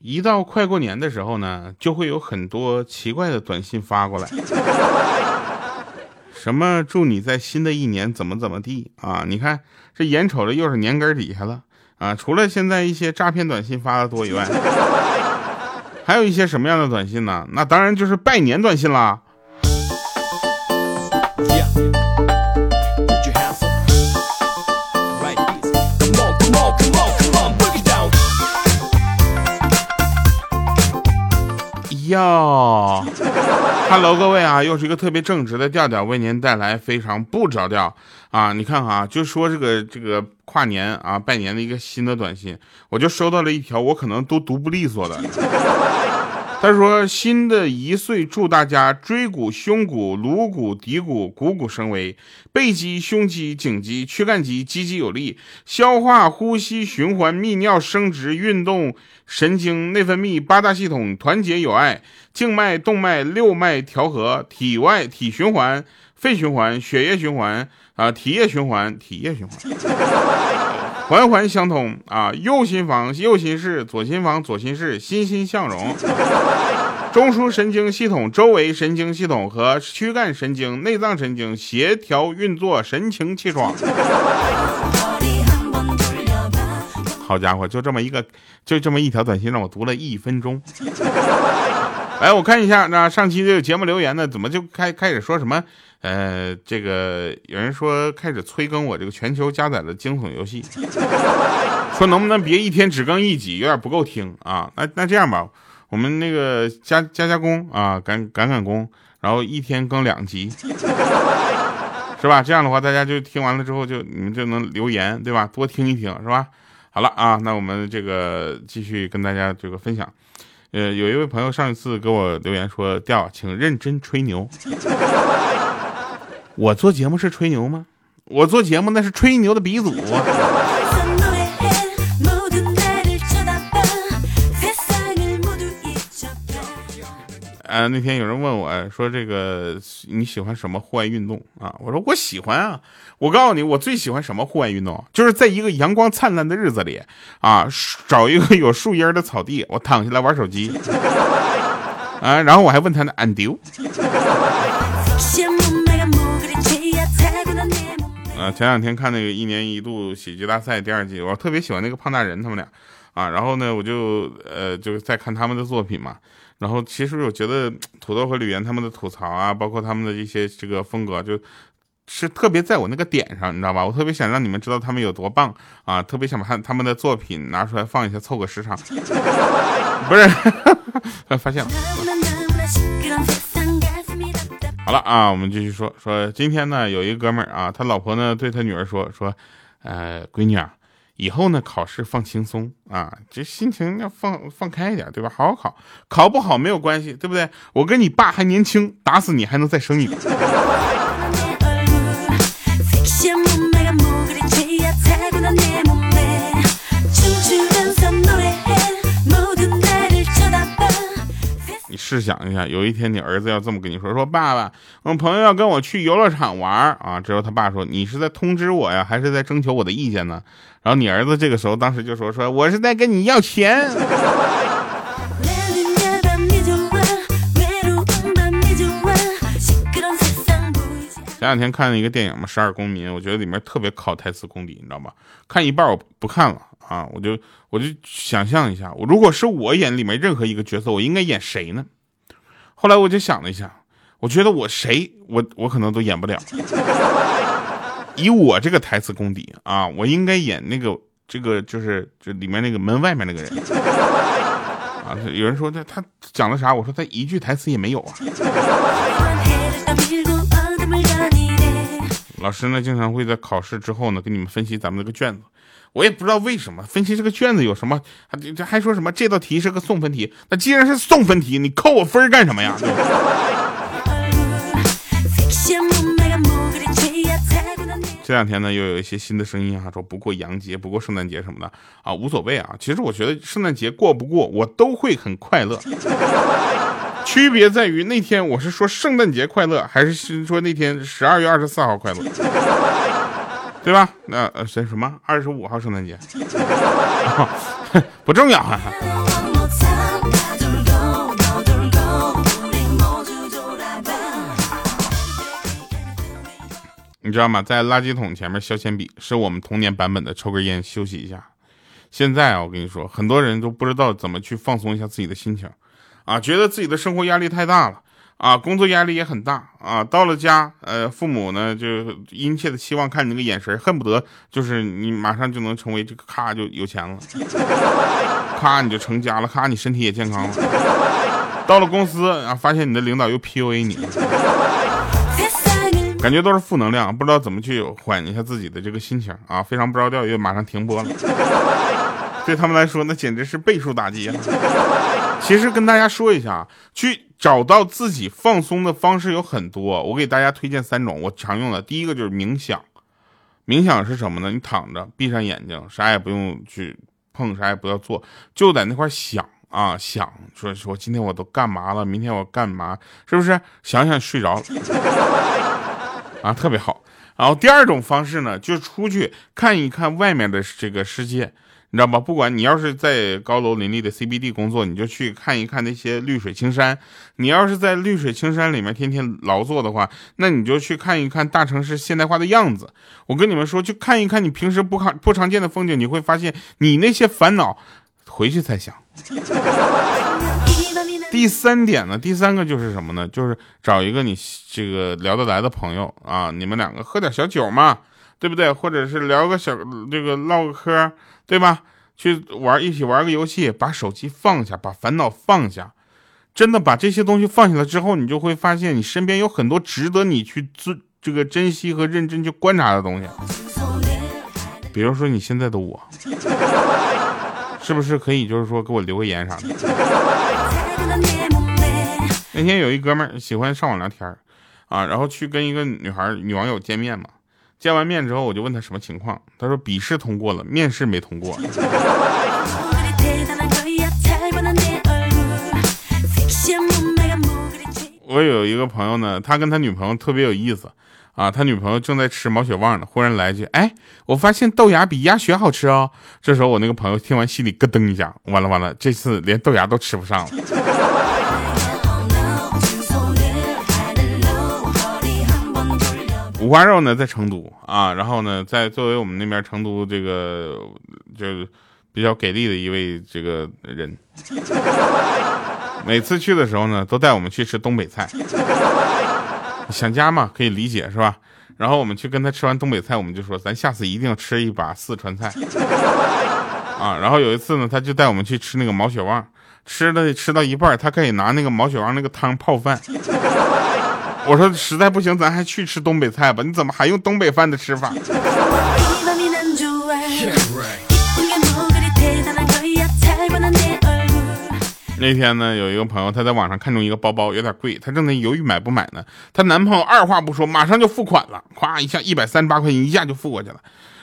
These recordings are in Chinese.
一到快过年的时候呢，就会有很多奇怪的短信发过来，什么祝你在新的一年怎么怎么地啊！你看这眼瞅着又是年根底下了啊，除了现在一些诈骗短信发的多以外，还有一些什么样的短信呢？那当然就是拜年短信啦。哟 ，Hello， 各位啊，又是一个特别正直的调调为您带来非常不着调啊！你看哈，就说这个跨年啊拜年的一个新的短信，我就收到了一条我可能都读不利索的。他说：“新的一岁祝大家椎骨、胸骨、颅骨、骶骨股骨生威，背肌、胸肌、颈肌、躯干肌积极有力，消化、呼吸、循环、泌尿、生殖、运动、神经、内分泌八大系统团结友爱，静脉、动脉、六脉调和，体循环、肺循环、血液循环啊，体液循环。”环环相通啊，右心房右心室，左心房左心室，欣欣向荣。中枢神经系统、周围神经系统和躯干神经、内脏神经协调运作，神清气爽。好家伙，就这么一条短信让我读了1分钟。来，我看一下那上期这个节目留言呢，怎么就开始说什么？这个有人说开始催更我这个全球加载的惊悚游戏，说能不能别一天只更一集，有点不够听啊。那这样吧，我们那个加工啊，赶工，然后一天更2集，是吧？这样的话，大家就听完了之后就你们就能留言，对吧？多听一听，是吧？好了啊，那我们这个继续跟大家这个分享。有一位朋友上一次给我留言说，调请认真吹牛。我做节目是吹牛吗？我做节目那是吹牛的鼻祖。那天有人问我说，这个你喜欢什么户外运动啊？我说我喜欢啊。我告诉你，我最喜欢什么户外运动，就是在一个阳光灿烂的日子里啊，找一个有树荫的草地，我躺下来玩手机啊。然后我还问他呢，俺丢啊。前两天看那个1年1度喜剧大赛第2季，我特别喜欢那个胖大人他们俩啊。然后呢，我就就是在看他们的作品嘛。然后其实我觉得土豆和吕岩他们的吐槽啊，包括他们的一些这个风格，就是特别在我那个点上，你知道吧？我特别想让你们知道他们有多棒啊，特别想把他们的作品拿出来放一下，凑个时长。不是发现了。好了啊，我们继续说今天呢，有一个哥们儿啊，他老婆呢对他女儿说，闺女啊，以后呢，考试放轻松啊，这心情要放开一点，对吧？好好考，考不好没有关系，对不对？我跟你爸还年轻，打死你还能再生一个。你试想一下，有一天你儿子要这么跟你说，爸爸，我朋友要跟我去游乐场玩啊。之后他爸说，你是在通知我呀，还是在征求我的意见呢？然后你儿子这个时候当时就说我是在跟你要钱。前两天看了一个电影嘛，《12公民》，我觉得里面特别考台词功底，你知道吧？看一半我不看了啊，我就想象一下，我如果是我演里面任何一个角色，我应该演谁呢？后来我就想了一下，我觉得我可能都演不了。以我这个台词功底啊，我应该演那个就是里面那个门外面那个人啊。有人说他讲了啥？我说他一句台词也没有啊。老师呢，经常会在考试之后呢，给你们分析咱们这个卷子。我也不知道为什么分析这个卷子有什么，还说什么这道题是个送分题。那既然是送分题，你扣我分干什么呀？对这两天呢，又有一些新的声音啊，说不过洋节，不过圣诞节什么的啊，无所谓啊。其实我觉得圣诞节过不过，我都会很快乐。区别在于那天我是说圣诞节快乐，还是说那天12月24号快乐，对吧？那什么25号圣诞节、不重要啊。你知道吗？在垃圾桶前面削铅笔是我们童年版本的抽根烟休息一下。现在啊，我跟你说，很多人都不知道怎么去放松一下自己的心情啊，觉得自己的生活压力太大了啊，工作压力也很大啊。到了家，父母呢就殷切的期望看你那个眼神，恨不得就是你马上就能成为这个，咔就有钱了，咔你就成家了，咔你身体也健康了。到了公司啊，发现你的领导又 PUA 你，感觉都是负能量，不知道怎么去缓一下自己的这个心情啊，非常不着调，又马上停播了。对他们来说，那简直是倍数打击啊。其实跟大家说一下，去找到自己放松的方式有很多，我给大家推荐三种我常用的。第一个就是冥想，冥想是什么呢？你躺着，闭上眼睛，啥也不用去碰，啥也不要做，就在那块想啊想，说今天我都干嘛了，明天我干嘛，是不是？想想睡着了啊，特别好。然后第二种方式呢，就是出去看一看外面的这个世界。你知道吧？不管你要是在高楼林立的 CBD 工作，你就去看一看那些绿水青山；你要是在绿水青山里面天天劳作的话，那你就去看一看大城市现代化的样子。我跟你们说，去看一看你平时不常见的风景，你会发现你那些烦恼回去才想。第三个就是什么呢？就是找一个你这个聊得来的朋友啊，你们两个喝点小酒嘛，对不对？或者是聊个小这个唠个嗑，对吧？去玩，一起玩个游戏，把手机放下，把烦恼放下。真的把这些东西放下了之后，你就会发现你身边有很多值得你去这个珍惜和认真去观察的东西。比如说你现在的我，是不是可以就是说给我留个言啥的？那天有一哥们喜欢上网聊天啊，然后去跟一个女网友见面嘛。见完面之后，我就问他什么情况，他说笔试通过了，面试没通过。我有一个朋友呢，他跟他女朋友特别有意思啊，他女朋友正在吃毛血旺呢，忽然来一句，哎，我发现豆芽比鸭血好吃哦。这时候我那个朋友听完心里咯噔一下，完了，这次连豆芽都吃不上了。五花肉呢在成都啊，然后呢在作为我们那边成都这个就比较给力的一位这个人，每次去的时候呢都带我们去吃东北菜，想家嘛可以理解是吧？然后我们去跟他吃完东北菜，我们就说咱下次一定要吃一把四川菜啊。然后有一次呢，他就带我们去吃那个毛血旺，吃到一半，他可以拿那个毛血旺那个汤泡饭。我说实在不行，咱还去吃东北菜吧，你怎么还用东北饭的吃法？ yeah, right. 那天呢，有一个朋友，他在网上看中一个包包，有点贵，他正在犹豫买不买呢。他男朋友二话不说，马上就付款了，咵一下138块钱，一下就付过去了。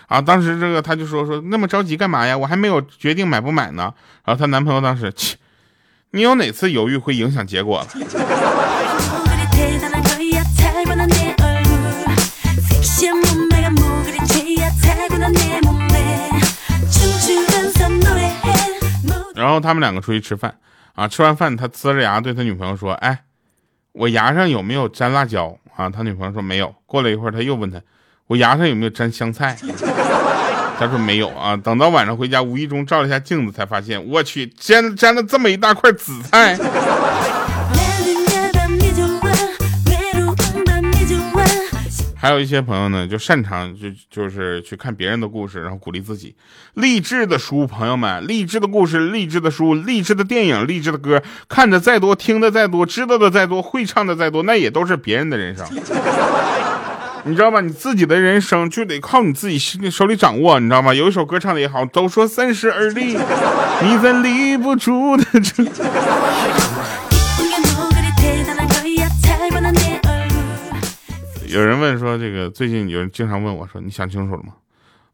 啊，当时这个他就说那么着急干嘛呀？我还没有决定买不买呢。然后她男朋友当时，切，你有哪次犹豫会影响结果了？然后他们两个出去吃饭啊，吃完饭他呲着牙对他女朋友说，哎，我牙上有没有沾辣椒啊？他女朋友说没有。过了一会儿他又问他，我牙上有没有沾香菜？他说没有啊。等到晚上回家，无意中照了一下镜子，才发现我去，沾了这么一大块紫菜。还有一些朋友呢，就擅长就是去看别人的故事，然后鼓励自己。励志的书，朋友们，励志的故事，励志的书，励志的电影，励志的歌，看的再多，听的再多，知道的再多，会唱的再多，那也都是别人的人生。你知道吗？你自己的人生就得靠你自己手里掌握，你知道吗？有一首歌唱的也好，都说三十而立，你怎立不住的这。有人问说，这个最近有人经常问我说，你想清楚了吗？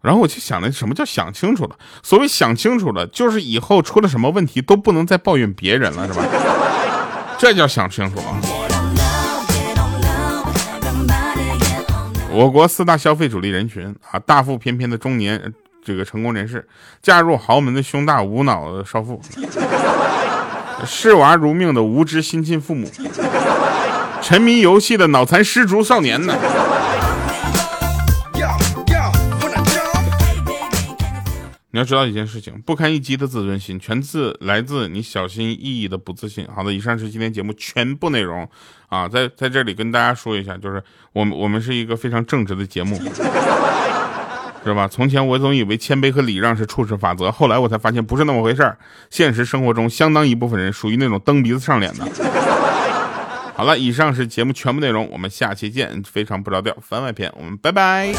然后我就想了，什么叫想清楚了？所谓想清楚了，就是以后出了什么问题都不能再抱怨别人了，是吧？这叫想清楚啊！我国4大消费主力人群啊，大腹便便的中年这个成功人士，嫁入豪门的胸大无脑的少妇，视娃如命的无知新晋父母。沉迷游戏的脑残失足少年呢？你要知道一件事情，不堪一击的自尊心全自来自你小心翼翼的不自信。好的，以上是今天节目全部内容啊，在这里跟大家说一下，就是我们是一个非常正直的节目，是吧？从前我总以为谦卑和礼让是处事法则，后来我才发现不是那么回事儿。现实生活中相当一部分人属于那种蹬鼻子上脸的。好了，以上是节目全部内容，我们下期见。非常不着调番外篇，我们拜拜。